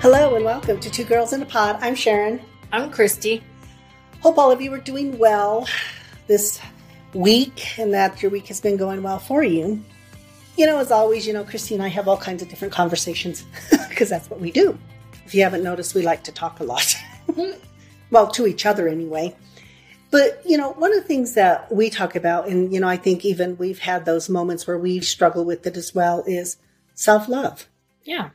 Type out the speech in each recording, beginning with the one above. Hello and welcome to Two Girls in a Pod. I'm Sharon. I'm Christy. Hope all of you are doing well this week and that your week has been going well for you. You know, as always, you know, Christy and I have all kinds of different conversations because that's what we do. If you haven't noticed, we like to talk a lot. Well, to each other anyway. But, you know, one of the things that we talk about, and, you know, I think even we've had those moments where we struggle with it as well, is self-love. Yeah.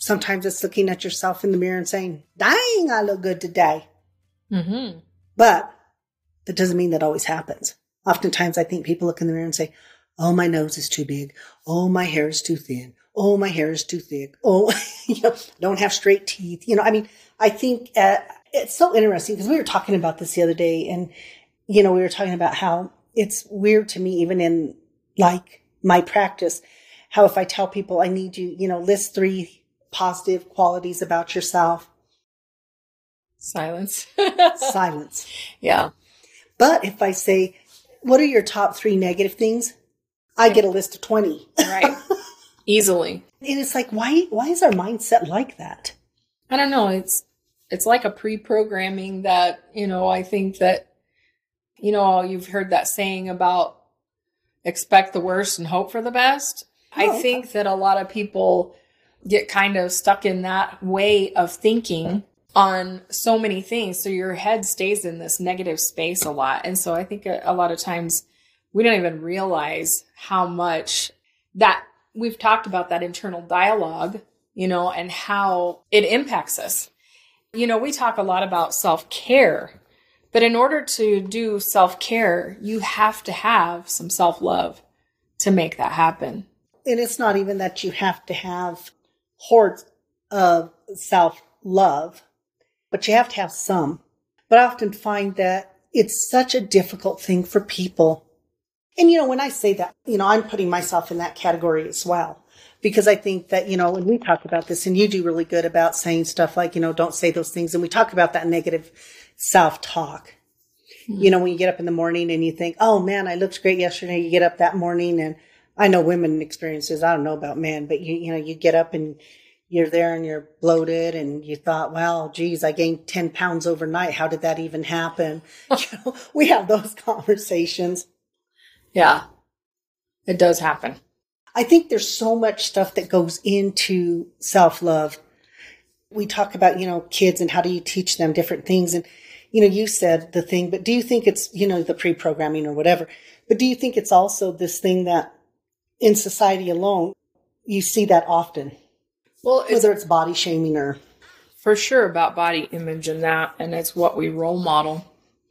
Sometimes it's looking at yourself in the mirror and saying, dang, I look good today. Mm-hmm. But that doesn't mean that always happens. Oftentimes I think people look in the mirror and say, oh, my nose is too big. Oh, my hair is too thin. Oh, my hair is too thick. Oh, you know, don't have straight teeth. You know, I mean, I think it's so interesting because we were talking about this the other day and, you know, we were talking about how it's weird to me, even in like my practice, how if I tell people I need you, you know, list three positive qualities about yourself. Silence. Silence. Yeah. But if I say, what are your top three negative things? I get a list of 20. Right. Easily. And it's like, why is our mindset like that? I don't know. It's like a pre-programming that, you know, I think that, you know, you've heard that saying about expect the worst and hope for the best. Oh, I think that a lot of people get kind of stuck in that way of thinking on so many things. So your head stays in this negative space a lot. And so I think a lot of times we don't even realize how much that we've talked about that internal dialogue, you know, and how it impacts us. You know, we talk a lot about self-care, but in order to do self-care, you have to have some self-love to make that happen. And it's not even that you have to have hordes of self-love, but you have to have some. But I often find that it's such a difficult thing for people. And, you know, when I say that, you know, I'm putting myself in that category as well, because I think that, you know, when we talk about this, and you do really good about saying stuff like, you know, don't say those things. And we talk about that negative self-talk. Mm-hmm. You know, when you get up in the morning and you think, oh man, I looked great yesterday. You get up that morning and I know women experiences, I don't know about men, but you know, you get up and you're there and you're bloated and you thought, well, geez, I gained 10 pounds overnight. How did that even happen? You know, we have those conversations. Yeah, it does happen. I think there's so much stuff that goes into self-love. We talk about, you know, kids and how do you teach them different things. And, you know, you said the thing, but do you think it's, you know, the pre-programming or whatever, but do you think it's also this thing that, in society alone, you see that often. Well, whether it's body shaming or... For sure about body image and that, and it's what we role model.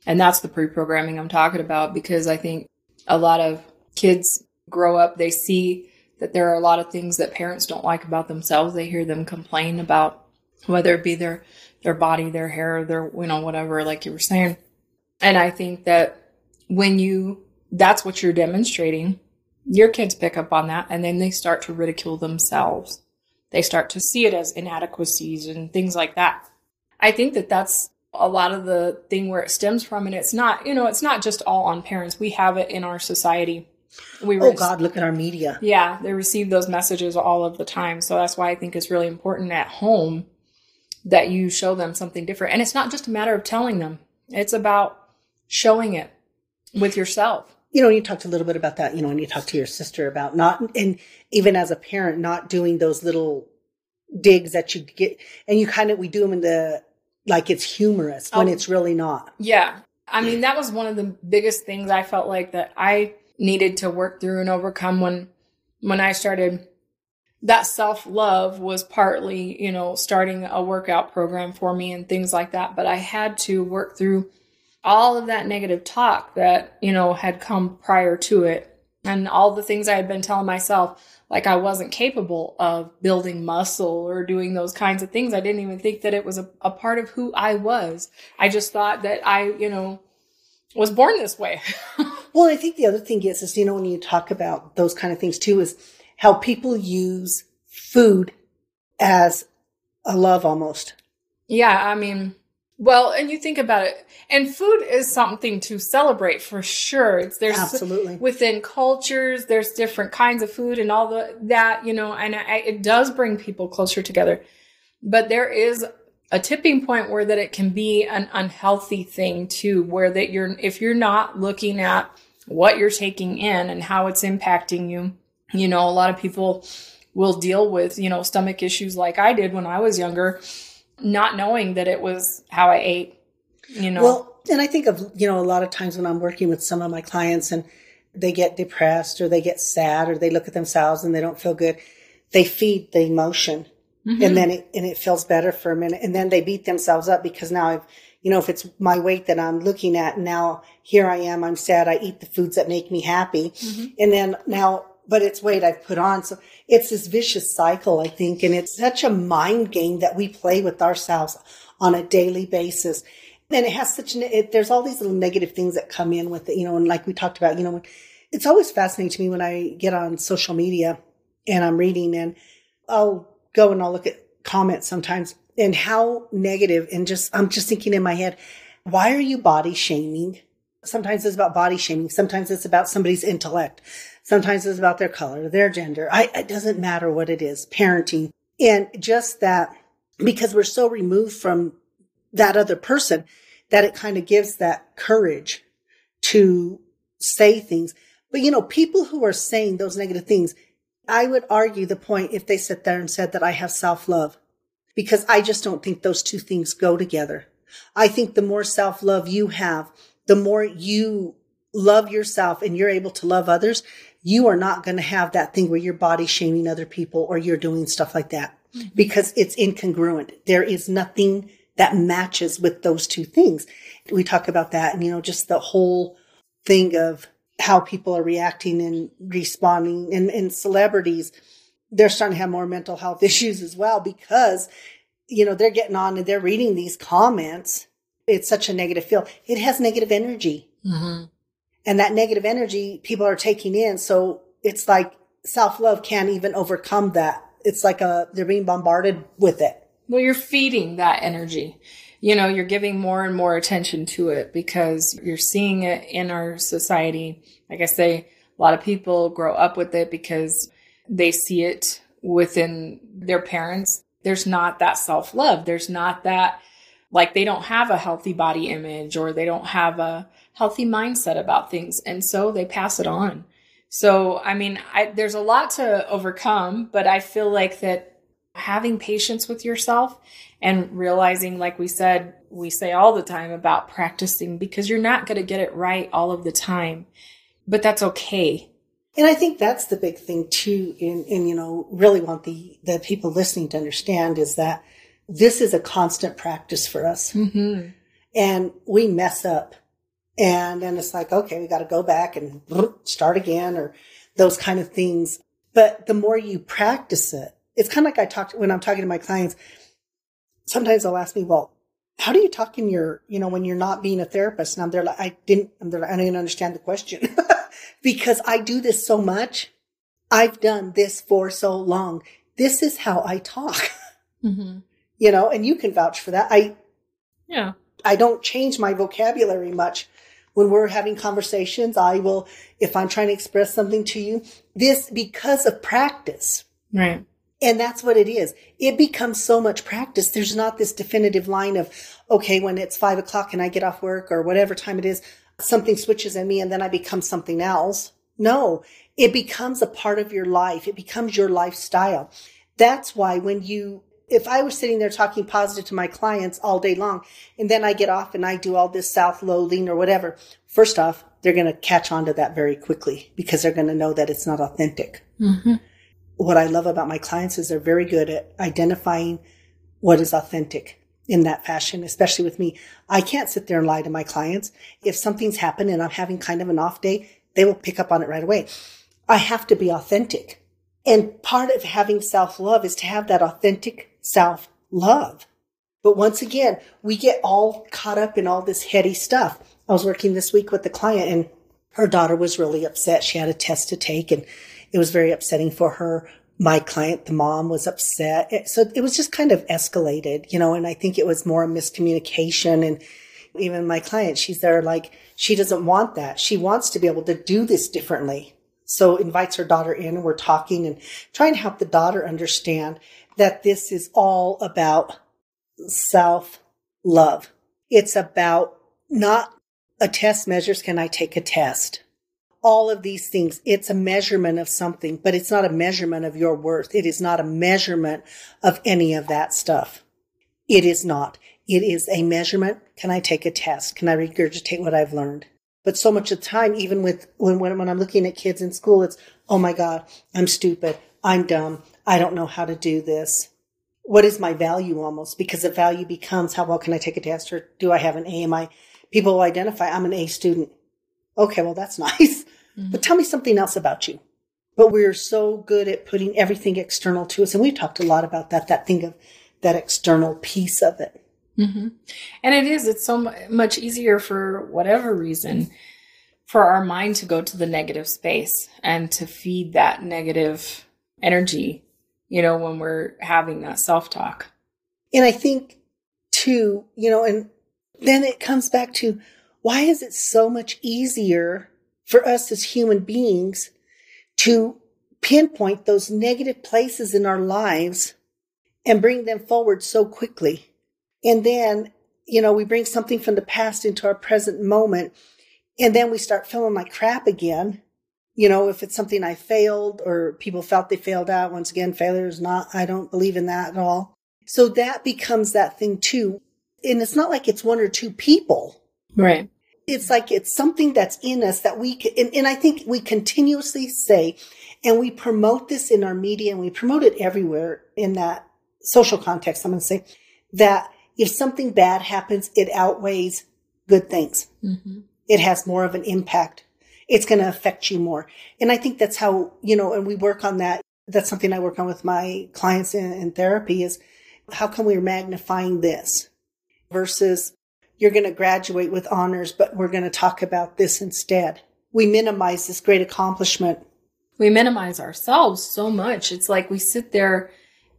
And that's the pre-programming I'm talking about, because I think a lot of kids grow up, they see that there are a lot of things that parents don't like about themselves. They hear them complain about whether it be their body, their hair, their, you know, whatever, like you were saying. And I think that when you... That's what you're demonstrating... Your kids pick up on that, and then they start to ridicule themselves. They start to see it as inadequacies and things like that. I think that that's a lot of the thing where it stems from, and it's not, you know, it's not just all on parents. We have it in our society. God, look at our media. Yeah, they receive those messages all of the time. So that's why I think it's really important at home that you show them something different. And it's not just a matter of telling them. It's about showing it with yourself. You know, you talked a little bit about that, you know, when you talked to your sister about not, and even as a parent, not doing those little digs that you get, and you kind of, we do them in the, like it's humorous when it's really not. Yeah. I mean, that was one of the biggest things I felt like that I needed to work through and overcome when I started. That self-love was partly, you know, starting a workout program for me and things like that. But I had to work through all of that negative talk that, you know, had come prior to it, and all the things I had been telling myself, like I wasn't capable of building muscle or doing those kinds of things. I didn't even think that it was a part of who I was. I just thought that I, you know, was born this way. Well, I think the other thing is, you know, when you talk about those kind of things too, is how people use food as a love almost. Yeah, I mean... Well, and you think about it, and food is something to celebrate for sure. There's absolutely within cultures, there's different kinds of food and all that, you know, and it does bring people closer together. But there is a tipping point where that it can be an unhealthy thing too, where that you're, if you're not looking at what you're taking in and how it's impacting you, you know, a lot of people will deal with, you know, stomach issues like I did when I was younger, not knowing that it was how I ate, you know. Well, and I think of, you know, a lot of times when I'm working with some of my clients and they get depressed or they get sad or they look at themselves and they don't feel good, they feed the emotion. Mm-hmm. And then it feels better for a minute. And then they beat themselves up because now I've, you know, if it's my weight that I'm looking at, now here I am, I'm sad, I eat the foods that make me happy. Mm-hmm. And then now, but it's weight I've put on. So it's this vicious cycle, I think. And it's such a mind game that we play with ourselves on a daily basis. And it has such, there's all these little negative things that come in with it, you know, and like we talked about, you know, it's always fascinating to me when I get on social media and I'm reading and I'll go and I'll look at comments sometimes and how negative, and just, I'm just thinking in my head, why are you body shaming? Sometimes it's about body shaming. Sometimes it's about somebody's intellect. Sometimes it's about their color, their gender. It doesn't matter what it is, parenting. And just that, because we're so removed from that other person, that it kind of gives that courage to say things. But, you know, people who are saying those negative things, I would argue the point if they sit there and said that I have self-love, because I just don't think those two things go together. I think the more self-love you have, the more you love yourself and you're able to love others, you are not going to have that thing where you're body shaming other people or you're doing stuff like that, mm-hmm. because it's incongruent. There is nothing that matches with those two things. We talk about that and, you know, just the whole thing of how people are reacting and responding, and celebrities, they're starting to have more mental health issues as well, because, you know, they're getting on and they're reading these comments. It's such a negative feel. It has negative energy. Mm-hmm. And that negative energy people are taking in. So it's like self-love can't even overcome that. It's like they're being bombarded with it. Well, you're feeding that energy. You know, you're giving more and more attention to it because you're seeing it in our society. Like I say, a lot of people grow up with it because they see it within their parents. There's not that self-love. There's not that, like, they don't have a healthy body image or they don't have a healthy mindset about things. And so they pass it on. So, I mean, there's a lot to overcome, but I feel like that having patience with yourself and realizing, like we said, we say all the time about practicing, because you're not going to get it right all of the time, but that's okay. And I think that's the big thing too. And you know, really want the people listening to understand is that this is a constant practice for us, mm-hmm. and we mess up and then it's like, okay, we got to go back and start again, or those kind of things. But the more you practice it, it's kind of like when I'm talking to my clients, sometimes they'll ask me, well, how do you talk in your, you know, when you're not being a therapist? And they're like, I didn't understand the question because I do this so much. I've done this for so long. This is how I talk, mm-hmm. you know, and you can vouch for that. I don't change my vocabulary much. When we're having conversations, I will, if I'm trying to express something to you, this because of practice. Right. And that's what it is. It becomes so much practice. There's not this definitive line of, okay, when it's 5 o'clock and I get off work or whatever time it is, something switches in me and then I become something else. No, it becomes a part of your life. It becomes your lifestyle. That's why if I was sitting there talking positive to my clients all day long, and then I get off and I do all this self-loathing or whatever, first off, they're going to catch on to that very quickly because they're going to know that it's not authentic. Mm-hmm. What I love about my clients is they're very good at identifying what is authentic in that fashion, especially with me. I can't sit there and lie to my clients. If something's happened and I'm having kind of an off day, they will pick up on it right away. I have to be authentic. And part of having self-love is to have that authentic self-love. But once again, we get all caught up in all this heady stuff. I was working this week with a client and her daughter was really upset. She had a test to take and it was very upsetting for her. My client, the mom, was upset. So it was just kind of escalated, you know, and I think it was more a miscommunication. And even my client, she's there like, she doesn't want that. She wants to be able to do this differently. So invites her daughter in, and we're talking and trying to help the daughter understand that this is all about self-love. It's about not a test measures, can I take a test? All of these things, it's a measurement of something, but it's not a measurement of your worth. It is not a measurement of any of that stuff. It is not. It is a measurement. Can I take a test? Can I regurgitate what I've learned? But so much of the time, even with when I'm looking at kids in school, it's, oh my God, I'm stupid. I'm dumb. I don't know how to do this. What is my value almost? Because the value becomes, how well can I take a test? Or do I have an A? Am I? People will identify, I'm an A student. Okay, well, that's nice. Mm-hmm. But tell me something else about you. But we're so good at putting everything external to us. And we've talked a lot about that thing of that external piece of it. Mm-hmm. And it's so much easier for whatever reason for our mind to go to the negative space and to feed that negative energy, when we're having that self-talk. And I think too, and then it comes back to, why is it so much easier for us as human beings to pinpoint those negative places in our lives and bring them forward so quickly? And then, we bring something from the past into our present moment, and then we start feeling like crap again. If it's something I failed or people felt they failed at, once again, failure is not, I don't believe in that at all. So that becomes that thing too. And it's not like it's one or two people. Right. It's like it's something that's in us that we can, and I think we continuously say, and we promote this in our media and we promote it everywhere in that social context, I'm going to say, that if something bad happens, it outweighs good things. Mm-hmm. It has more of an impact. It's going to affect you more. And I think that's how, and we work on that. That's something I work on with my clients in therapy is, how come we're magnifying this versus you're going to graduate with honors, but we're going to talk about this instead. We minimize this great accomplishment. We minimize ourselves so much. It's like we sit there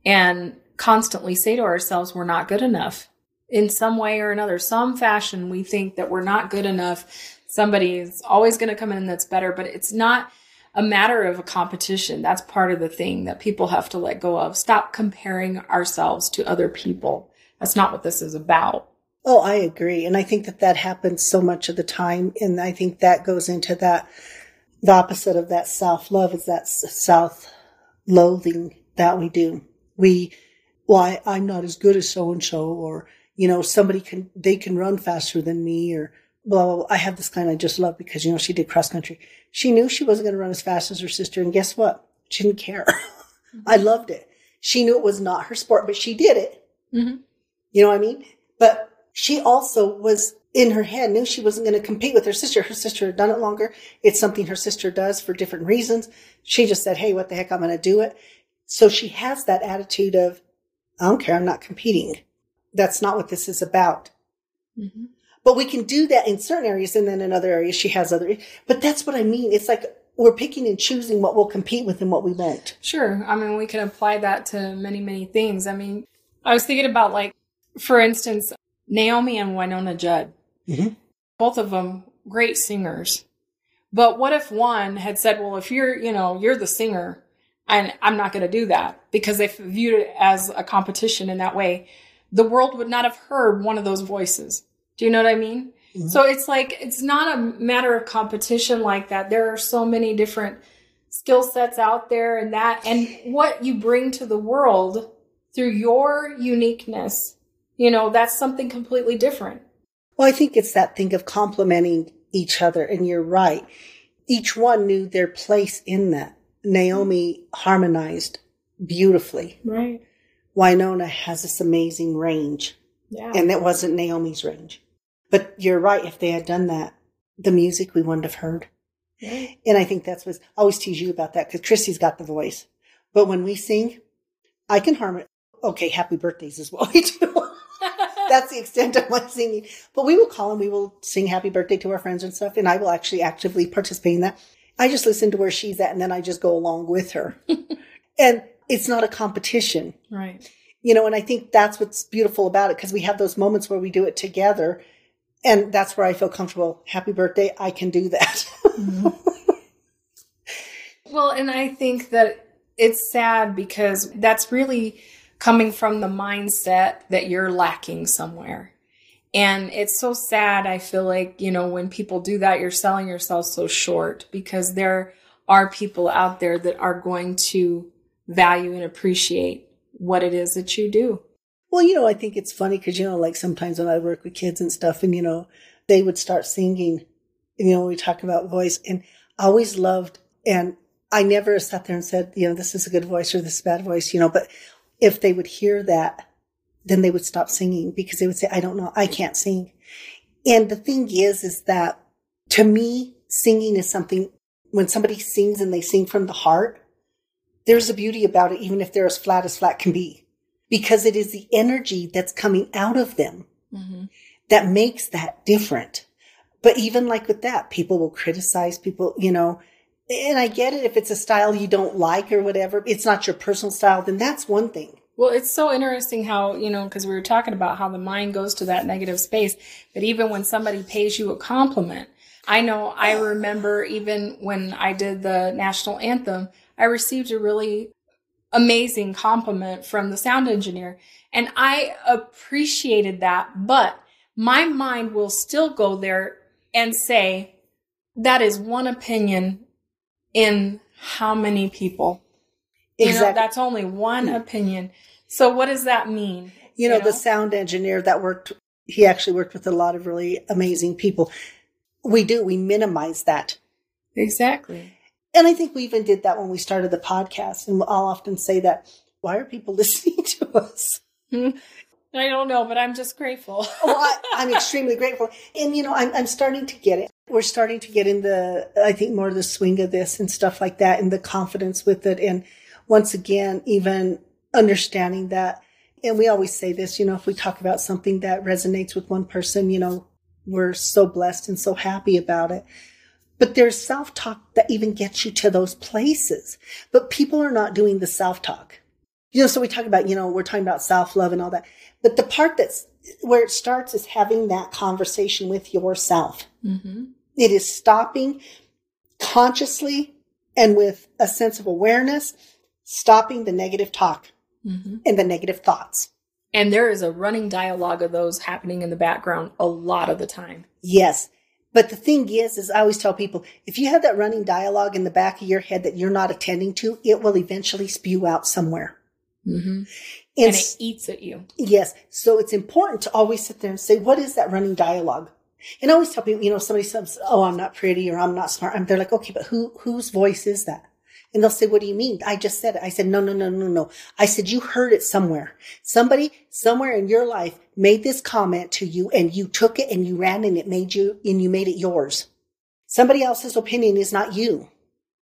and constantly say to ourselves, we're not good enough in some way or another, some fashion. We think that we're not good enough. Somebody is always going to come in that's better, but it's not a matter of a competition. That's part of the thing that people have to let go of. Stop comparing ourselves to other people. That's not what this is about. Oh, I agree. And I think that happens so much of the time. And I think that goes into that, the opposite of that self-love is that self-loathing that we do. I'm not as good as so-and-so, or, somebody they can run faster than me, or blah, blah, blah. I have this client I just love because, she did cross country. She knew she wasn't going to run as fast as her sister. And guess what? She didn't care. Mm-hmm. I loved it. She knew it was not her sport, but she did it. Mm-hmm. You know what I mean? But she also was in her head, knew she wasn't going to compete with her sister. Her sister had done it longer. It's something her sister does for different reasons. She just said, hey, what the heck? I'm going to do it. So she has that attitude of, I don't care. I'm not competing. That's not what this is about. Mm-hmm. But we can do that in certain areas. And then in other areas, she has other. But that's what I mean. It's like we're picking and choosing what we'll compete with and what we won't. Sure. I mean, we can apply that to many, many things. I mean, I was thinking about, like, for instance, Naomi and Winona Judd, mm-hmm. Both of them great singers. But what if one had said, well, if you're, you're the singer, and I'm not going to do that, because they viewed it as a competition in that way, the world would not have heard one of those voices. Do you know what I mean? Mm-hmm. So it's like, it's not a matter of competition like that. There are so many different skill sets out there, and that, and what you bring to the world through your uniqueness, that's something completely different. Well, I think it's that thing of complementing each other. And you're right. Each one knew their place in that. Naomi harmonized beautifully. Right. Winona has this amazing range. Yeah. And that wasn't Naomi's range. But you're right. If they had done that, the music we wouldn't have heard. Yeah. And I think that's what I always tease you about, that because Christy's got the voice. But when we sing, I can harmonize. Okay, happy birthdays is what we do. That's the extent of my singing. But we will call and we will sing happy birthday to our friends and stuff. And I will actually actively participate in that. I just listen to where she's at and then I just go along with her. And it's not a competition. Right. And I think that's what's beautiful about it, because we have those moments where we do it together. And that's where I feel comfortable. Happy birthday. I can do that. Mm-hmm. Well, and I think that it's sad because that's really coming from the mindset that you're lacking somewhere. And it's so sad. I feel like, you know, when people do that, you're selling yourself so short, because there are people out there that are going to value and appreciate what it is that you do. Well, you know, I think it's funny because, you know, like sometimes when I work with kids and stuff and, you know, they would start singing, and, you know, we talk about voice, and I always loved, and I never sat there and said, you know, this is a good voice or this is a bad voice, you know, but if they would hear that, then they would stop singing because they would say, I don't know, I can't sing. And the thing is that to me, singing is something, when somebody sings and they sing from the heart, there's a beauty about it, even if they're as flat can be, because it is the energy that's coming out of them mm-hmm. that makes that different. But even like with that, people will criticize people, you know, and I get it. If it's a style you don't like or whatever, it's not your personal style, then that's one thing. Well, it's so interesting how, you know, because we were talking about how the mind goes to that negative space, but even when somebody pays you a compliment, I know I remember even when I did the national anthem, I received a really amazing compliment from the sound engineer, and I appreciated that, but my mind will still go there and say, that is one opinion in how many people? Exactly. You know, that's only one opinion. So what does that mean? You know, the sound engineer that worked, he actually worked with a lot of really amazing people. We minimize that. Exactly. And I think we even did that when we started the podcast. And I'll often say that, why are people listening to us? I don't know, but I'm just grateful. I'm extremely grateful. And, you know, I'm starting to get it. We're starting to get in the, I think, more of the swing of this and stuff like that, and the confidence with it. And once again, even understanding that, and we always say this, you know, if we talk about something that resonates with one person, you know, we're so blessed and so happy about it. But there's self-talk that even gets you to those places. But people are not doing the self-talk. You know, so we talk about, you know, we're talking about self-love and all that. But the part that's where it starts is having that conversation with yourself. Mm-hmm. It is stopping consciously and with a sense of awareness, stopping the negative talk mm-hmm. and the negative thoughts. And there is a running dialogue of those happening in the background a lot of the time. Yes. But the thing is I always tell people, if you have that running dialogue in the back of your head that you're not attending to, it will eventually spew out somewhere. Mm-hmm. And it eats at you. Yes. So it's important to always sit there and say, what is that running dialogue? And I always tell people, you know, somebody says, oh, I'm not pretty or I'm not smart. And they're like, okay, but whose voice is that? And they'll say, what do you mean? I just said it. I said, no. I said, you heard it somewhere. Somebody somewhere in your life made this comment to you, and you took it and you ran and you made it yours. Somebody else's opinion is not you.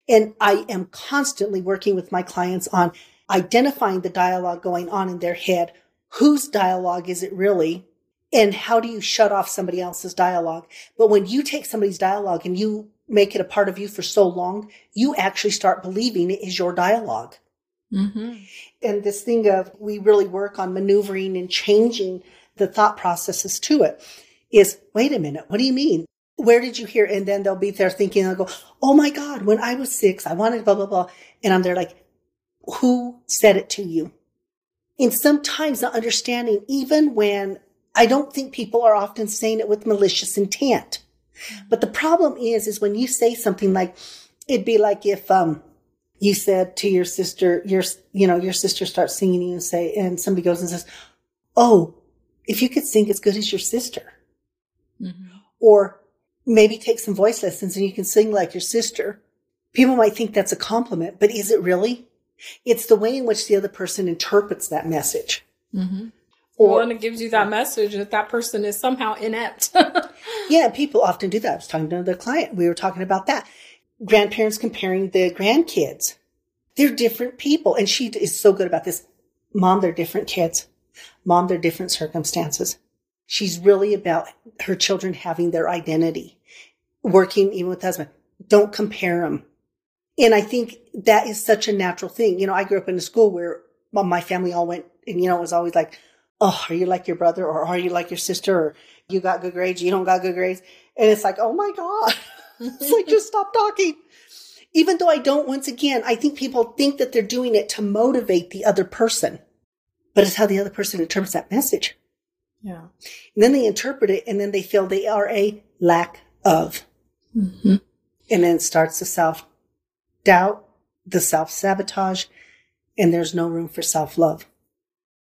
And I am constantly working with my clients on identifying the dialogue going on in their head. Whose dialogue is it really? And how do you shut off somebody else's dialogue? But when you take somebody's dialogue and you make it a part of you for so long, you actually start believing it is your dialogue. Mm-hmm. And this thing of, we really work on maneuvering and changing the thought processes to it is, wait a minute, what do you mean? Where did you hear? And then they'll be there thinking, they'll go, oh my God, when I was 6, I wanted blah, blah, blah. And I'm there like, who said it to you? And sometimes the understanding, even when I don't think people are often saying it with malicious intent. But the problem is when you say something like, it'd be like if you said to your sister, your sister starts singing you and somebody goes and says, oh, if you could sing as good as your sister, mm-hmm. or maybe take some voice lessons and you can sing like your sister, people might think that's a compliment, but is it really? It's the way in which the other person interprets that message. Mm-hmm. Or, and it gives you that message that person is somehow inept. Yeah, people often do that. I was talking to another client. We were talking about that. Grandparents comparing the grandkids. They're different people. And she is so good about this. Mom, they're different kids. Mom, they're different circumstances. She's really about her children having their identity. Working even with husband. Don't compare them. And I think that is such a natural thing. You know, I grew up in a school where my family all went, and, you know, it was always like, oh, are you like your brother, or are you like your sister, or you got good grades, you don't got good grades? And it's like, oh my God, it's like, just stop talking. Even though I don't, once again, I think people think that they're doing it to motivate the other person. But it's how the other person interprets that message. Yeah. And then they interpret it, and then they feel they are a lack of. Mm-hmm. And then it starts the self-doubt, the self-sabotage, and there's no room for self-love.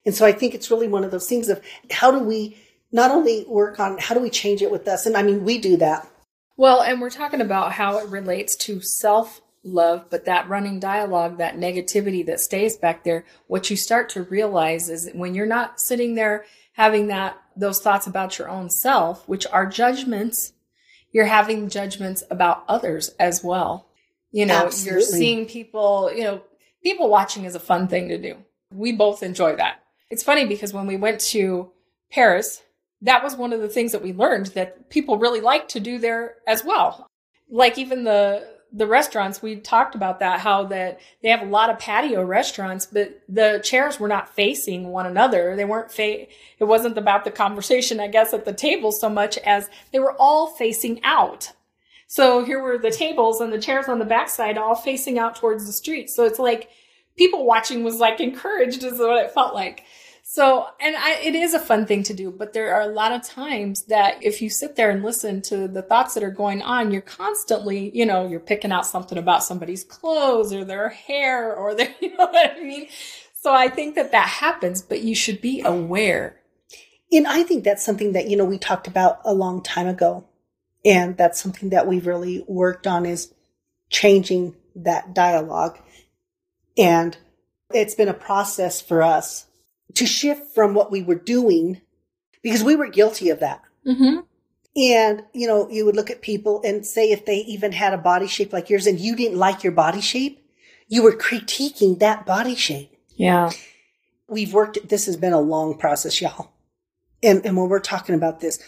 And so I think it's really one of those things of how do we not only work on, how do we change it with us? And I mean, we do that. Well, and we're talking about how it relates to self-love, but that running dialogue, that negativity that stays back there, what you start to realize is when you're not sitting there having those thoughts about your own self, which are judgments, you're having judgments about others as well. You know, Absolutely. You're seeing people, you know, people watching is a fun thing to do. We both enjoy that. It's funny because when we went to Paris, that was one of the things that we learned that people really like to do there as well. Like even the restaurants, we talked about that, how that they have a lot of patio restaurants, but the chairs were not facing one another. They weren't, it wasn't about the conversation, I guess, at the table so much as they were all facing out. So here were the tables and the chairs on the backside all facing out towards the street. So it's like people watching was like encouraged is what it felt like. So, and it is a fun thing to do, but there are a lot of times that if you sit there and listen to the thoughts that are going on, you're constantly, you know, you're picking out something about somebody's clothes or their hair or their, you know what I mean? So I think that happens, but you should be aware. And I think that's something that, you know, we talked about a long time ago. And that's something that we've really worked on is changing that dialogue. And it's been a process for us to shift from what we were doing, because we were guilty of that. Mm-hmm. And, you know, you would look at people and say if they even had a body shape like yours and you didn't like your body shape, you were critiquing that body shape. Yeah. This has been a long process, y'all. And when we're talking about this,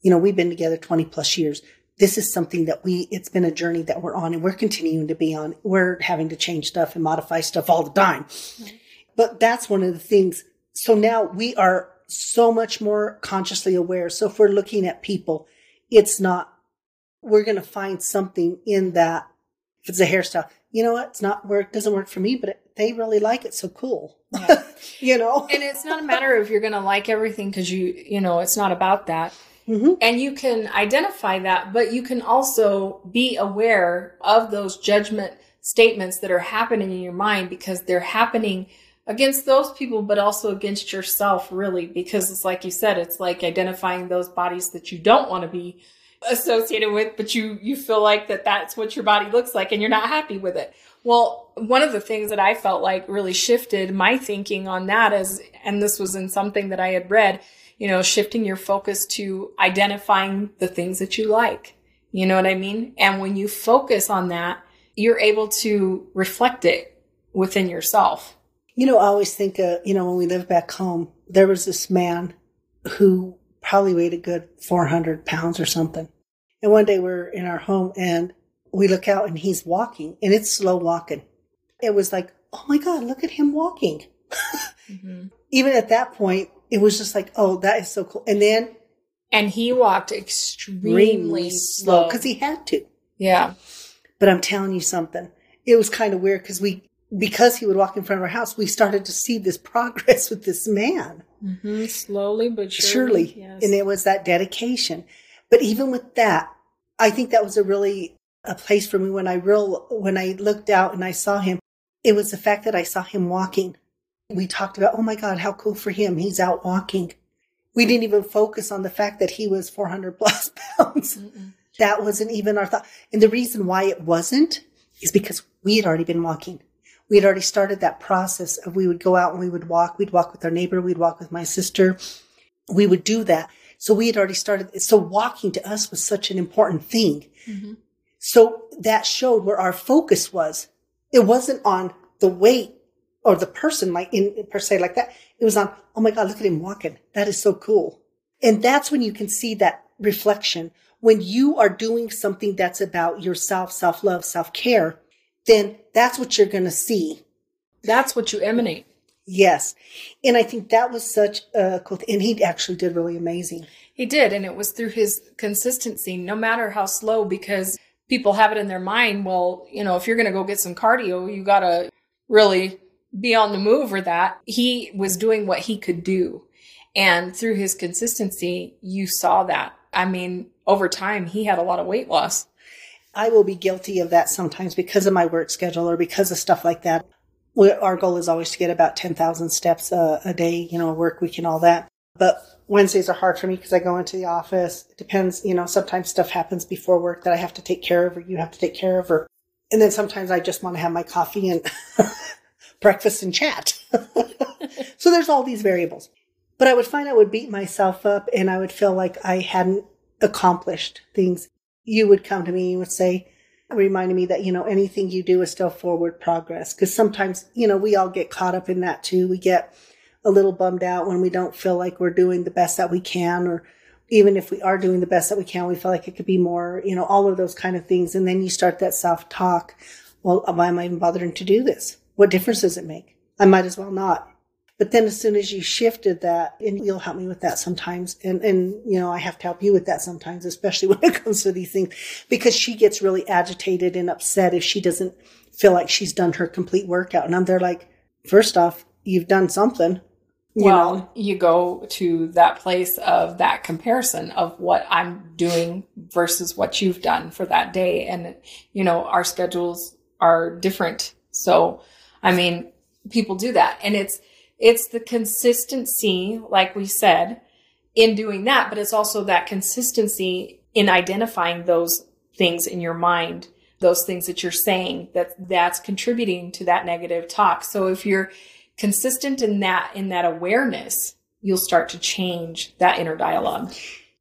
you know, we've been together 20 plus years. This is something that it's been a journey that we're on and we're continuing to be on. We're having to change stuff and modify stuff all the time. Mm-hmm. But that's one of the things. So now we are so much more consciously aware. So if we're looking at people, we're going to find something in that. If it's a hairstyle, you know what? Doesn't work for me, but they really like it. So cool. Yeah. You know, and it's not a matter of you're going to like everything because you know, it's not about that. Mm-hmm. And you can identify that, but you can also be aware of those judgment statements that are happening in your mind because they're happening against those people, but also against yourself, really, because it's like you said, it's like identifying those bodies that you don't want to be associated with, but you feel like that's what your body looks like and you're not happy with it. Well, one of the things that I felt like really shifted my thinking on that is, and this was in something that I had read, you know, shifting your focus to identifying the things that you like. You know what I mean? And when you focus on that, you're able to reflect it within yourself. You know, I always think, you know, when we lived back home, there was this man who probably weighed a good 400 pounds or something. And one day we're in our home and we look out and he's walking and it's slow walking. It was like, oh my God, look at him walking. Mm-hmm. Even at that point, it was just like, oh, that is so cool. And he walked extremely slow because he had to. Yeah. But I'm telling you something. It was kind of weird because he would walk in front of our house, we started to see this progress with this man. Mm-hmm. Slowly but surely. Yes. And it was that dedication. But even with that, I think that was a place for me when I looked out and I saw him. It was the fact that I saw him walking. We talked about, oh my God, how cool for him. He's out walking. We didn't even focus on the fact that he was 400 plus pounds. Mm-mm. That wasn't even our thought. And the reason why it wasn't is because we had already been walking. We had already started that process of we would go out and we would walk. We'd walk with our neighbor. We'd walk with my sister. We would do that. So we had already started. So walking to us was such an important thing. Mm-hmm. So that showed where our focus was. It wasn't on the weight or the person, like in per se, like that. It was on, oh my God, look at him walking. That is so cool. And that's when you can see that reflection. When you are doing something that's about yourself, self-love, self-care, then that's what you're going to see. That's what you emanate. Yes. And I think that was such a cool thing. And he actually did really amazing. He did. And it was through his consistency, no matter how slow, because people have it in their mind, well, you know, if you're going to go get some cardio, you got to really be on the move or that. He was doing what he could do. And through his consistency, you saw that. I mean, over time, he had a lot of weight loss. I will be guilty of that sometimes because of my work schedule or because of stuff like that. Our goal is always to get about 10,000 steps a day, you know, work week and all that. But Wednesdays are hard for me because I go into the office. It depends, you know, sometimes stuff happens before work that I have to take care of or you have to take care of. And then sometimes I just want to have my coffee and breakfast and chat. So there's all these variables. But I would find I would beat myself up and I would feel like I hadn't accomplished things. You would come to me and would say, reminding me that, you know, anything you do is still forward progress. Because sometimes, you know, we all get caught up in that too. We get a little bummed out when we don't feel like we're doing the best that we can, or even if we are doing the best that we can, we feel like it could be more, you know, all of those kind of things. And then you start that self-talk. Well, why am I even bothering to do this? What difference does it make? I might as well not. But then as soon as you shifted that, and you'll help me with that sometimes, and you know, I have to help you with that sometimes, especially when it comes to these things, because she gets really agitated and upset if she doesn't feel like she's done her complete workout. And I'm there like, first off, you've done something. Well, you go to that place of that comparison of what I'm doing versus what you've done for that day. And, you know, our schedules are different. So, I mean, people do that. And it's the consistency, like we said, in doing that, but it's also that consistency in identifying those things in your mind, those things that you're saying that's contributing to that negative talk. So if you're consistent in that awareness, you'll start to change that inner dialogue.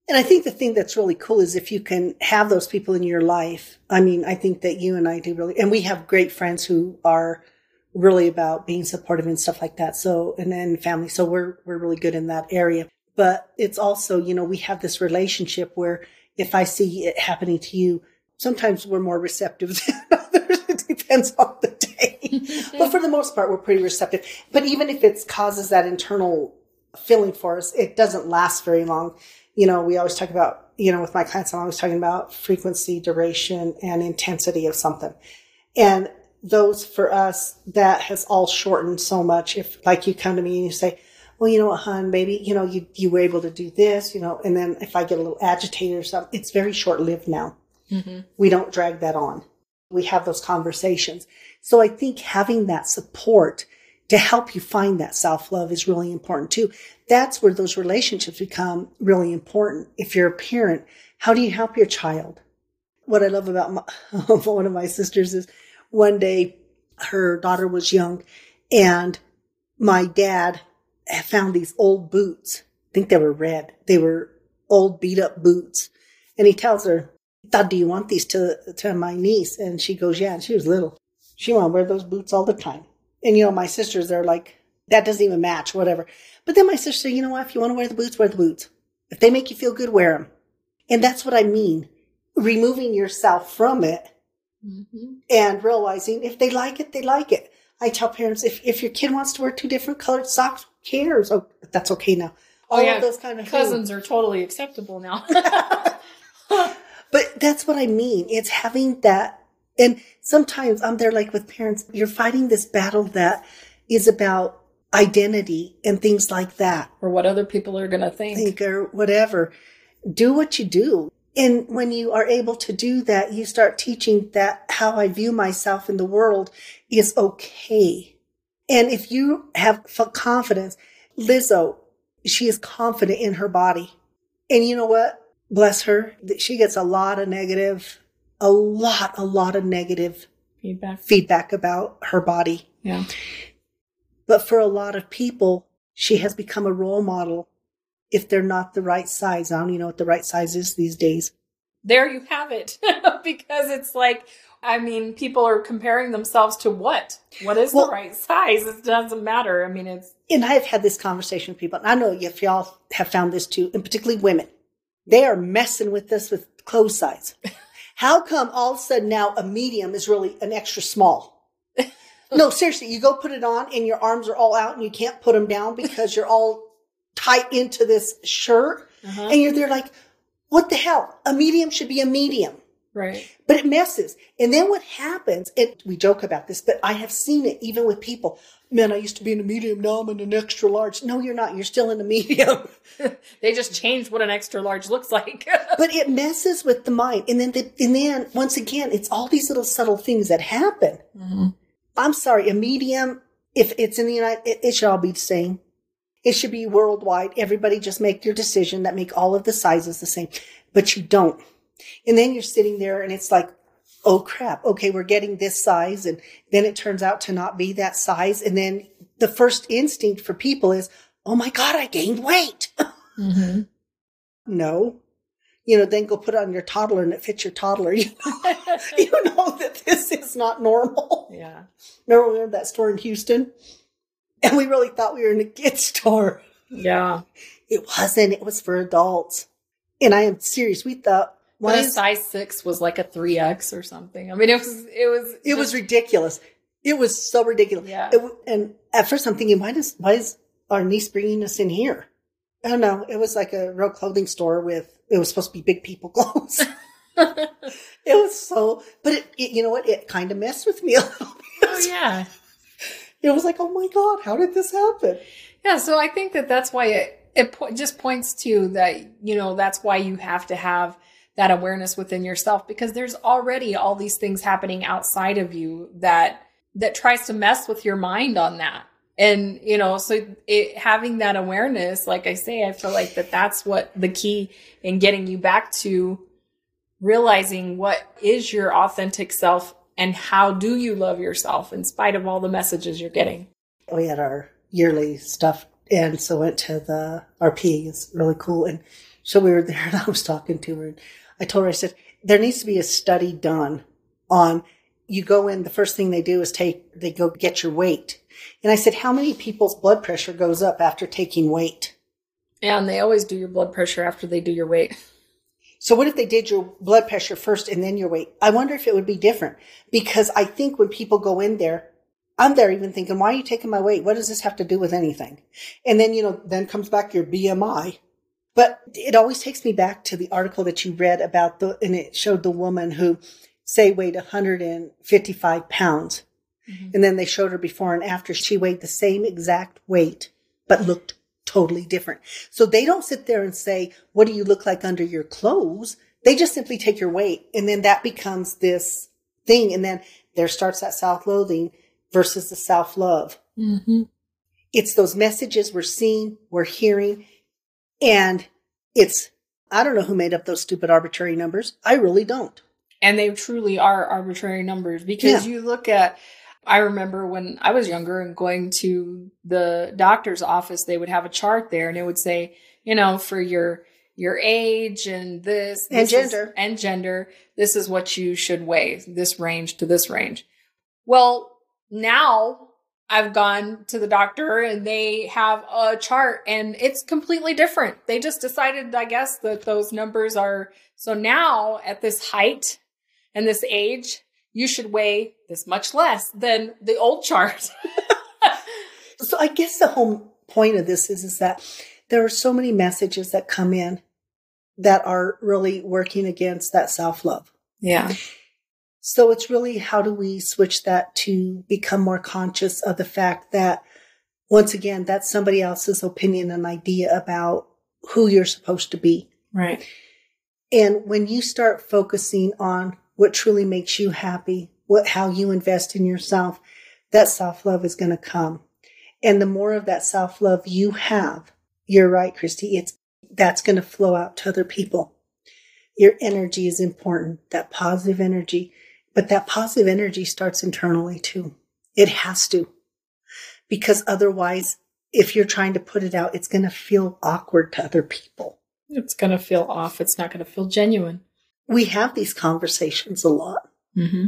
And I think the thing that's really cool is if you can have those people in your life. I mean, I think that you and I do really, and we have great friends who are really about being supportive and stuff like that. So, and then family. So we're really good in that area, but it's also, you know, we have this relationship where if I see it happening to you, sometimes we're more receptive than others. It depends on the day, but for the most part, we're pretty receptive. But even if it causes that internal feeling for us, it doesn't last very long. You know, we always talk about, you know, with my clients, I'm always talking about frequency, duration, and intensity of something. And those for us, that has all shortened so much. If like you come to me and you say, well, you know what, hon, baby, you know, you were able to do this, you know, and then if I get a little agitated or something, it's very short lived now. Mm-hmm. We don't drag that on. We have those conversations. So I think having that support to help you find that self-love is really important too. That's where those relationships become really important. If you're a parent, how do you help your child? What I love about one of my sisters is, one day, her daughter was young, and my dad found these old boots. I think they were red. They were old, beat-up boots. And he tells her, Dad, do you want these to my niece? And she goes, yeah. And she was little. She wanted to wear those boots all the time. And, you know, my sisters, they're like, that doesn't even match, whatever. But then my sister said, you know what? If you want to wear the boots, wear the boots. If they make you feel good, wear them. And that's what I mean. Removing yourself from it. Mm-hmm. And realizing if they like it, they like it. I tell parents, if your kid wants to wear two different colored socks, who cares? Oh, that's okay now. All of those kind of cousins things are totally acceptable now. But that's what I mean. It's having that. And sometimes I'm there like with parents, you're fighting this battle that is about identity and things like that. Or what other people are going to think. Or whatever. Do what you do. And when you are able to do that, you start teaching that how I view myself in the world is okay. And if you have confidence, Lizzo, she is confident in her body. And you know what? Bless her. She gets a lot of negative feedback about her body. Yeah. But for a lot of people, she has become a role model. If they're not the right size, I don't even know what the right size is these days. There you have it. Because it's like, I mean, people are comparing themselves to what? What is the right size? It doesn't matter. I mean, it's. And I've had this conversation with people. And I know if y'all have found this too, and particularly women, they are messing with this with clothes size. How come all of a sudden now a medium is really an extra small? No, seriously, you go put it on and your arms are all out and you can't put them down because you're all tie into this shirt. Uh-huh. And you're there like, what the hell? A medium should be a medium. Right. But it messes. And then what happens, and we joke about this, but I have seen it even with people. Man, I used to be in a medium. Now I'm in an extra large. No, you're not. You're still in a medium. They just changed what an extra large looks like. But it messes with the mind. And then, once again, it's all these little subtle things that happen. Mm-hmm. I'm sorry, a medium, if it's in the United, it should all be the same. It should be worldwide. Everybody just make your decision that make all of the sizes the same. But you don't. And then you're sitting there and it's like, oh crap, okay, we're getting this size. And then it turns out to not be that size. And then the first instinct for people is, oh my God, I gained weight. Mm-hmm. No. Then go put it on your toddler and it fits your toddler. You know that this is not normal. Yeah. Remember we were in that store in Houston? And we really thought we were in a kid's store. Yeah. It wasn't. It was for adults. And I am serious. We thought. But a size 6 was like a 3X or something. I mean, it was ridiculous. It was so ridiculous. Yeah. And at first I'm thinking, why is our niece bringing us in here? I don't know. It was like a real clothing store it was supposed to be big people clothes. It was so, but it you know what? It kind of messed with me a little bit. Oh, yeah. It was like, oh my God, how did this happen? Yeah. So I think that's why it just points to that, that's why you have to have that awareness within yourself, because there's already all these things happening outside of you that tries to mess with your mind on that. And, so having that awareness, like I say, I feel like that's what the key in getting you back to realizing what is your authentic self and how do you love yourself in spite of all the messages you're getting. We had our yearly stuff. And so went to the RP. It's really cool. And so we were there and I was talking to her and I told her, I said, there needs to be a study done on, you go in, the first thing they do is they go get your weight. And I said, how many people's blood pressure goes up after taking weight? And they always do your blood pressure after they do your weight. So what if they did your blood pressure first and then your weight? I wonder if it would be different, because I think when people go in there, I'm there even thinking, why are you taking my weight? What does this have to do with anything? And then, then comes back your BMI. But it always takes me back to the article that you read about and it showed the woman who weighed 155 pounds. Mm-hmm. And then they showed her before and after. She weighed the same exact weight, but looked totally different. So they don't sit there and say, what do you look like under your clothes? They just simply take your weight. And then that becomes this thing. And then there starts that self-loathing versus the self-love. Mm-hmm. It's those messages we're seeing, we're hearing. And I don't know who made up those stupid arbitrary numbers. I really don't. And they truly are arbitrary numbers, because you look at, I remember when I was younger and going to the doctor's office, they would have a chart there and it would say, for your age and this. And gender. This is what you should weigh, this range to this range. Well, now I've gone to the doctor and they have a chart and it's completely different. They just decided, I guess, that those numbers are. So now at this height and this age, you should weigh this much less than the old chart. So I guess the whole point of this is that there are so many messages that come in that are really working against that self-love. Yeah. So it's really, how do we switch that to become more conscious of the fact that, once again, that's somebody else's opinion and idea about who you're supposed to be. Right. And when you start focusing on what truly makes you happy, how you invest in yourself, that self-love is going to come. And the more of that self-love you have, you're right, Christy, that's going to flow out to other people. Your energy is important, that positive energy. But that positive energy starts internally too. It has to. Because otherwise, if you're trying to put it out, it's going to feel awkward to other people. It's going to feel off. It's not going to feel genuine. We have these conversations a lot. Mm-hmm.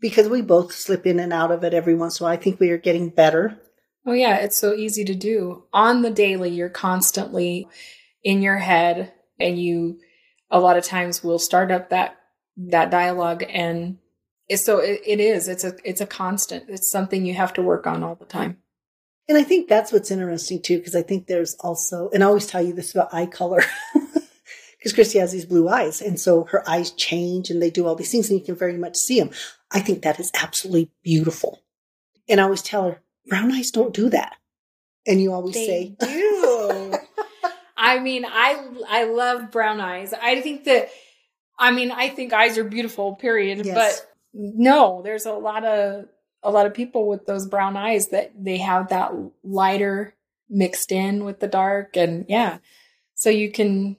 Because we both slip in and out of it every once in a while. I think we are getting better. Oh, yeah. It's so easy to do. On the daily, you're constantly in your head, and you a lot of times will start up that dialogue, and so it's a constant. It's something you have to work on all the time. And I think that's what's interesting too, because I think there's also, and I always tell you this about eye color, because Christy has these blue eyes. And so her eyes change and they do all these things and you can very much see them. I think that is absolutely beautiful. And I always tell her, brown eyes don't do that. And you always say, they do. I mean, I love brown eyes. I think that, I mean, I think eyes are beautiful, period. Yes. But no, there's a lot of people with those brown eyes that they have that lighter mixed in with the dark. And yeah, so you can,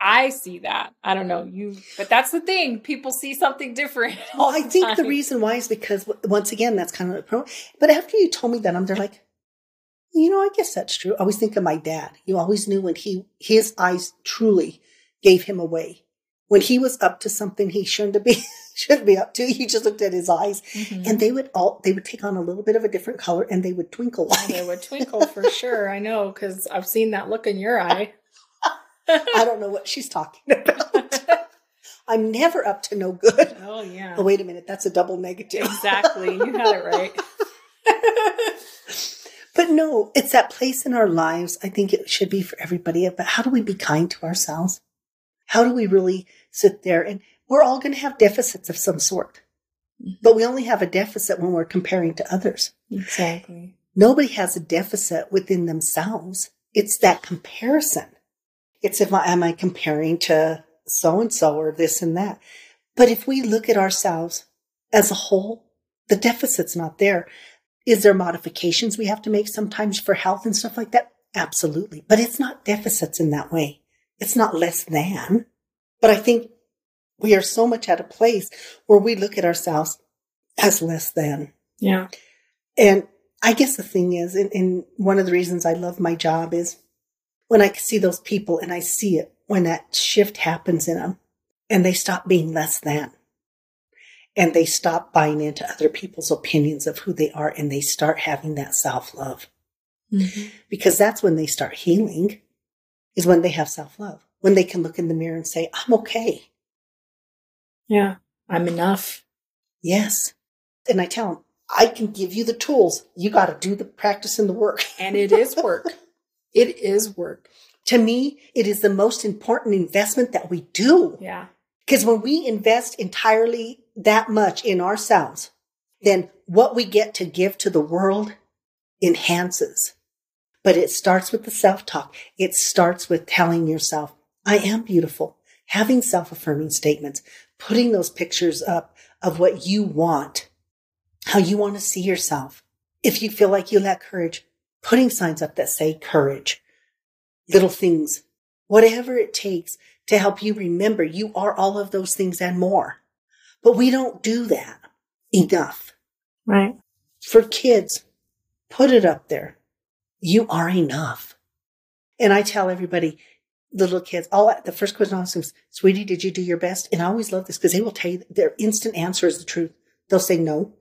I see that. I don't know you, but that's the thing. People see something different. Oh, I think the reason why is because once again, that's kind of the problem. But after you told me that, they're like, you know, I guess that's true. I always think of my dad. You always knew when his eyes truly gave him away. When he was up to something he shouldn't be up to, you just looked at his eyes, mm-hmm. and they would take on a little bit of a different color, and they would twinkle. Oh, they would twinkle for sure. I know, because I've seen that look in your eye. I don't know what she's talking about. I'm never up to no good. Oh yeah. Oh wait a minute, that's a double negative. Exactly, you had it right. But no, it's that place in our lives. I think it should be for everybody. But how do we be kind to ourselves? How do we really sit there? And we're all going to have deficits of some sort. But we only have a deficit when we're comparing to others. Exactly. Nobody has a deficit within themselves. It's that comparison. It's am I comparing to so-and-so or this and that. But if we look at ourselves as a whole, the deficit's not there. Is there modifications we have to make sometimes for health and stuff like that? Absolutely. But it's not deficits in that way. It's not less than. But I think we are so much at a place where we look at ourselves as less than. Yeah. And I guess the thing is, and one of the reasons I love my job is when I see those people and I see it, when that shift happens in them and they stop being less than. And they stop buying into other people's opinions of who they are and they start having that self-love. Mm-hmm. Because that's when they start healing, is when they have self-love. When they can look in the mirror and say, I'm okay. Yeah, I'm enough. Yes. And I tell them, I can give you the tools. You got to do the practice and the work. And it is work. It is work. To me, it is the most important investment that we do. Yeah. Because when we invest entirely that much in ourselves, then what we get to give to the world enhances. But it starts with the self-talk. It starts with telling yourself, I am beautiful, having self-affirming statements, putting those pictures up of what you want, how you want to see yourself. If you feel like you lack courage, putting signs up that say courage, little things, whatever it takes to help you remember you are all of those things and more. But we don't do that enough. Right. For kids, put it up there. You are enough. And I tell everybody, the little kids, the first question I ask them is, sweetie, did you do your best? And I always love this because they will tell you their instant answer is the truth. They'll say no.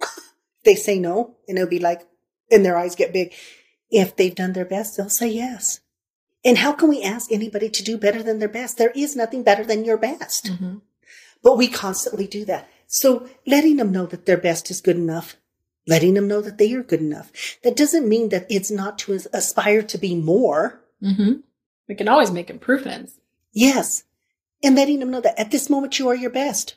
They say no. And it'll be like, and their eyes get big. If they've done their best, they'll say yes. And how can we ask anybody to do better than their best? There is nothing better than your best. Mm-hmm. But we constantly do that. So letting them know that their best is good enough, letting them know that they are good enough. That doesn't mean that it's not to aspire to be more. Mm-hmm. We can always make improvements. Yes. And letting them know that at this moment you are your best.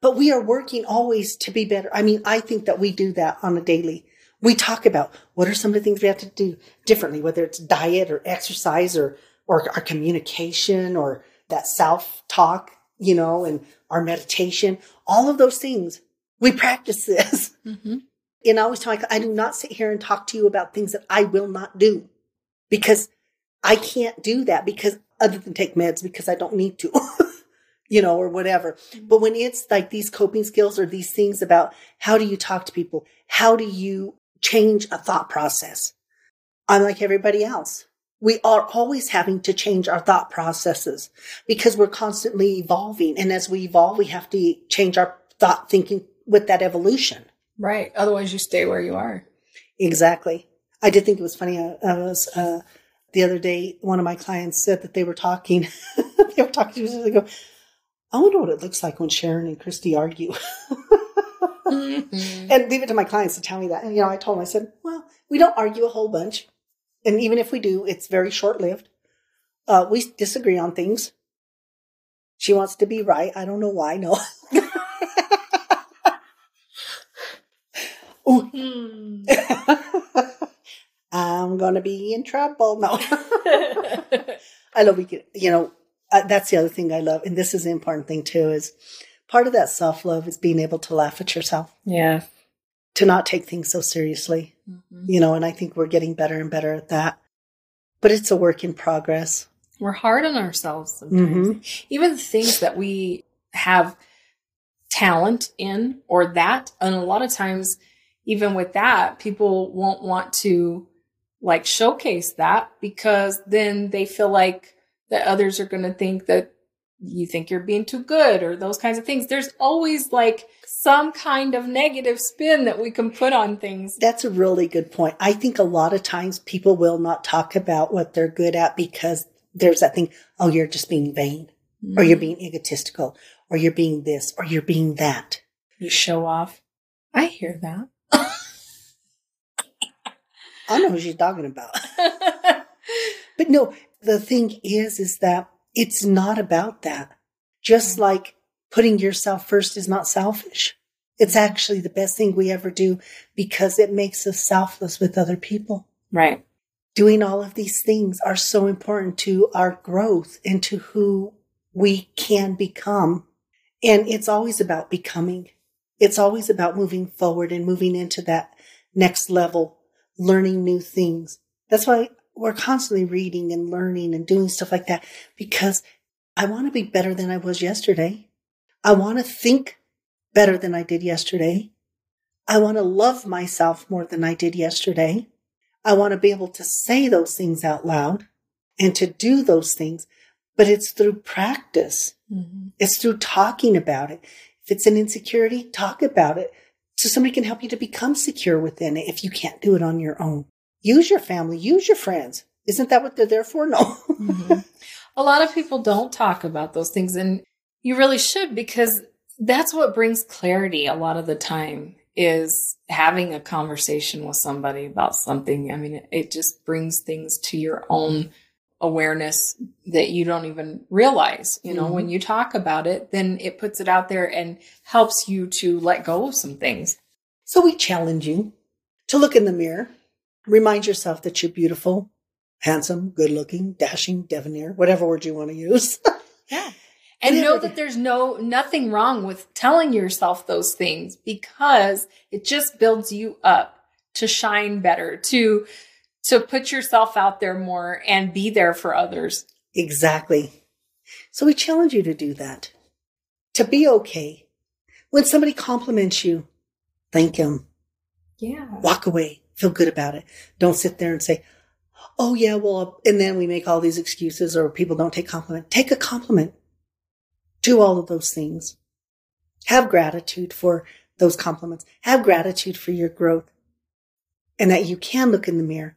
But we are working always to be better. I mean, I think that we do that on a daily. We talk about what are some of the things we have to do differently, whether it's diet or exercise or our communication or that self-talk, you know, and our meditation, all of those things. We practice this. Mm-hmm. And I always tell myself, I do not sit here and talk to you about things that I will not do, because I can't do that, because other than take meds, because I don't need to, you know, or whatever. But when it's like these coping skills or these things about how do you talk to people? How do you change a thought process? I'm like everybody else. We are always having to change our thought processes because we're constantly evolving. And as we evolve, we have to change our thought thinking with that evolution. Right. Otherwise, you stay where you are. Exactly. I did think it was funny. I was the other day, one of my clients said that they were talking. They were talking to each other. They go, I wonder what it looks like when Sharon and Christy argue. Mm-hmm. And leave it to my clients to tell me that. And, you know, I told them, I said, well, we don't argue a whole bunch. And even if we do, it's very short-lived. We disagree on things. She wants to be right. I don't know why. No. I'm going to be in trouble. No. I love, you know, that's the other thing I love. And this is the important thing too, is part of that self-love is being able to laugh at yourself. Yeah. To not take things so seriously, you know, and I think we're getting better and better at that. But it's a work in progress. We're hard on ourselves sometimes. Even things that we have talent in or that, and a lot of times, even with that, people won't want to like showcase that because then they feel like that others are going to think that you think you're being too good or those kinds of things. There's always like some kind of negative spin that we can put on things. That's a really good point. I think a lot of times people will not talk about what they're good at because there's that thing, oh, you're just being vain or you're being egotistical or you're being this or you're being that. You show off. I hear that. I know who she's talking about. But no, the thing is that it's not about that. Just like putting yourself first is not selfish. It's actually the best thing we ever do because it makes us selfless with other people. Right. Doing all of these things are so important to our growth and to who we can become. And it's always about becoming. It's always about moving forward and moving into that next level, learning new things. That's why we're constantly reading and learning and doing stuff like that, because I want to be better than I was yesterday. I want to think better than I did yesterday. I want to love myself more than I did yesterday. I want to be able to say those things out loud and to do those things, but it's through practice. It's through talking about it. If it's an insecurity, talk about it. So somebody can help you to become secure within it if you can't do it on your own. Use your family. Use your friends. Isn't that what they're there for? No. A lot of people don't talk about those things, and you really should, because that's what brings clarity a lot of the time is having a conversation with somebody about something. I mean, it just brings things to your own awareness that you don't even realize, you know, when you talk about it, then it puts it out there and helps you to let go of some things. So we challenge you to look in the mirror, remind yourself that you're beautiful, handsome, good looking, dashing, debonair, whatever word you want to use. And know that there's nothing wrong with telling yourself those things, because it just builds you up to shine better, to put yourself out there more and be there for others. Exactly. So we challenge you to do that, to be okay. When somebody compliments you, thank them. Yeah. Walk away. Feel good about it. Don't sit there and say, oh yeah, well, and then we make all these excuses or people don't take compliment. Take a compliment. Do all of those things. Have gratitude for those compliments. Have gratitude for your growth and that you can look in the mirror.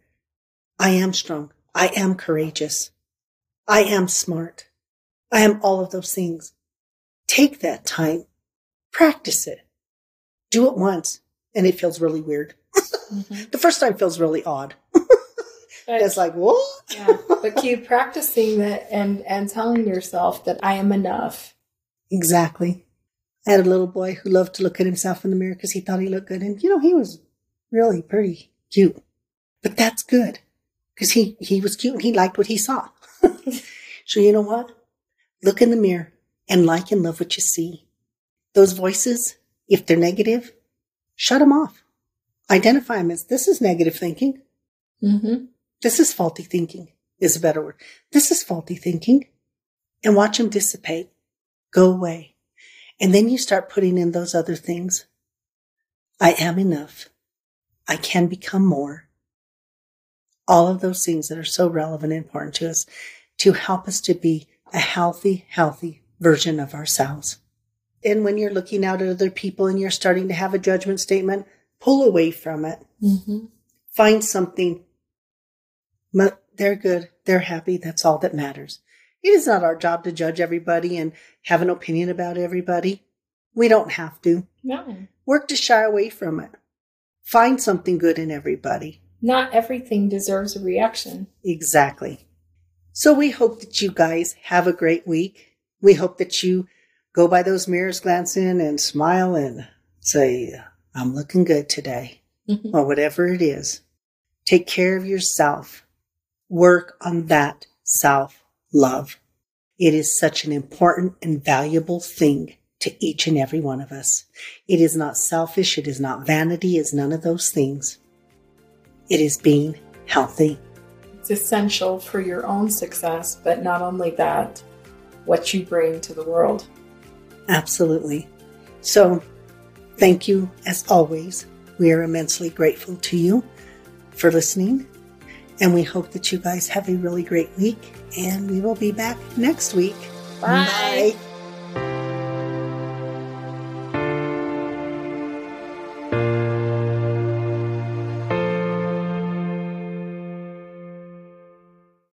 I am strong. I am courageous. I am smart. I am all of those things. Take that time. Practice it. Do it once. And it feels really weird. The first time feels really odd. It's like, what? But keep practicing that and telling yourself that I am enough. Exactly. I had a little boy who loved to look at himself in the mirror because he thought he looked good. And, you know, he was really pretty cute. But that's good, because he was cute and he liked what he saw. So you know what? Look in the mirror and like and love what you see. Those voices, if they're negative, shut them off. Identify them as this is negative thinking. This is faulty thinking is a better word. This is faulty thinking, and watch them dissipate, go away. And then you start putting in those other things. I am enough. I can become more. All of those things that are so relevant and important to us to help us to be a healthy version of ourselves. And when you're looking out at other people and you're starting to have a judgment statement, pull away from it. Find something. They're good. They're happy. That's all that matters. It is not our job to judge everybody and have an opinion about everybody. We don't have to. No. Work to shy away from it. Find something good in everybody. Not everything deserves a reaction. Exactly. So we hope that you guys have a great week. We hope that you go by those mirrors, glance in and smile and say, I'm looking good today, or whatever it is. Take care of yourself. Work on that self-love. It is such an important and valuable thing to each and every one of us. It is not selfish. It is not vanity. It's none of those things. It is being healthy. It's essential for your own success, but not only that, what you bring to the world. Absolutely. So thank you, as always. We are immensely grateful to you for listening, and we hope that you guys have a really great week, and we will be back next week. Bye. Bye.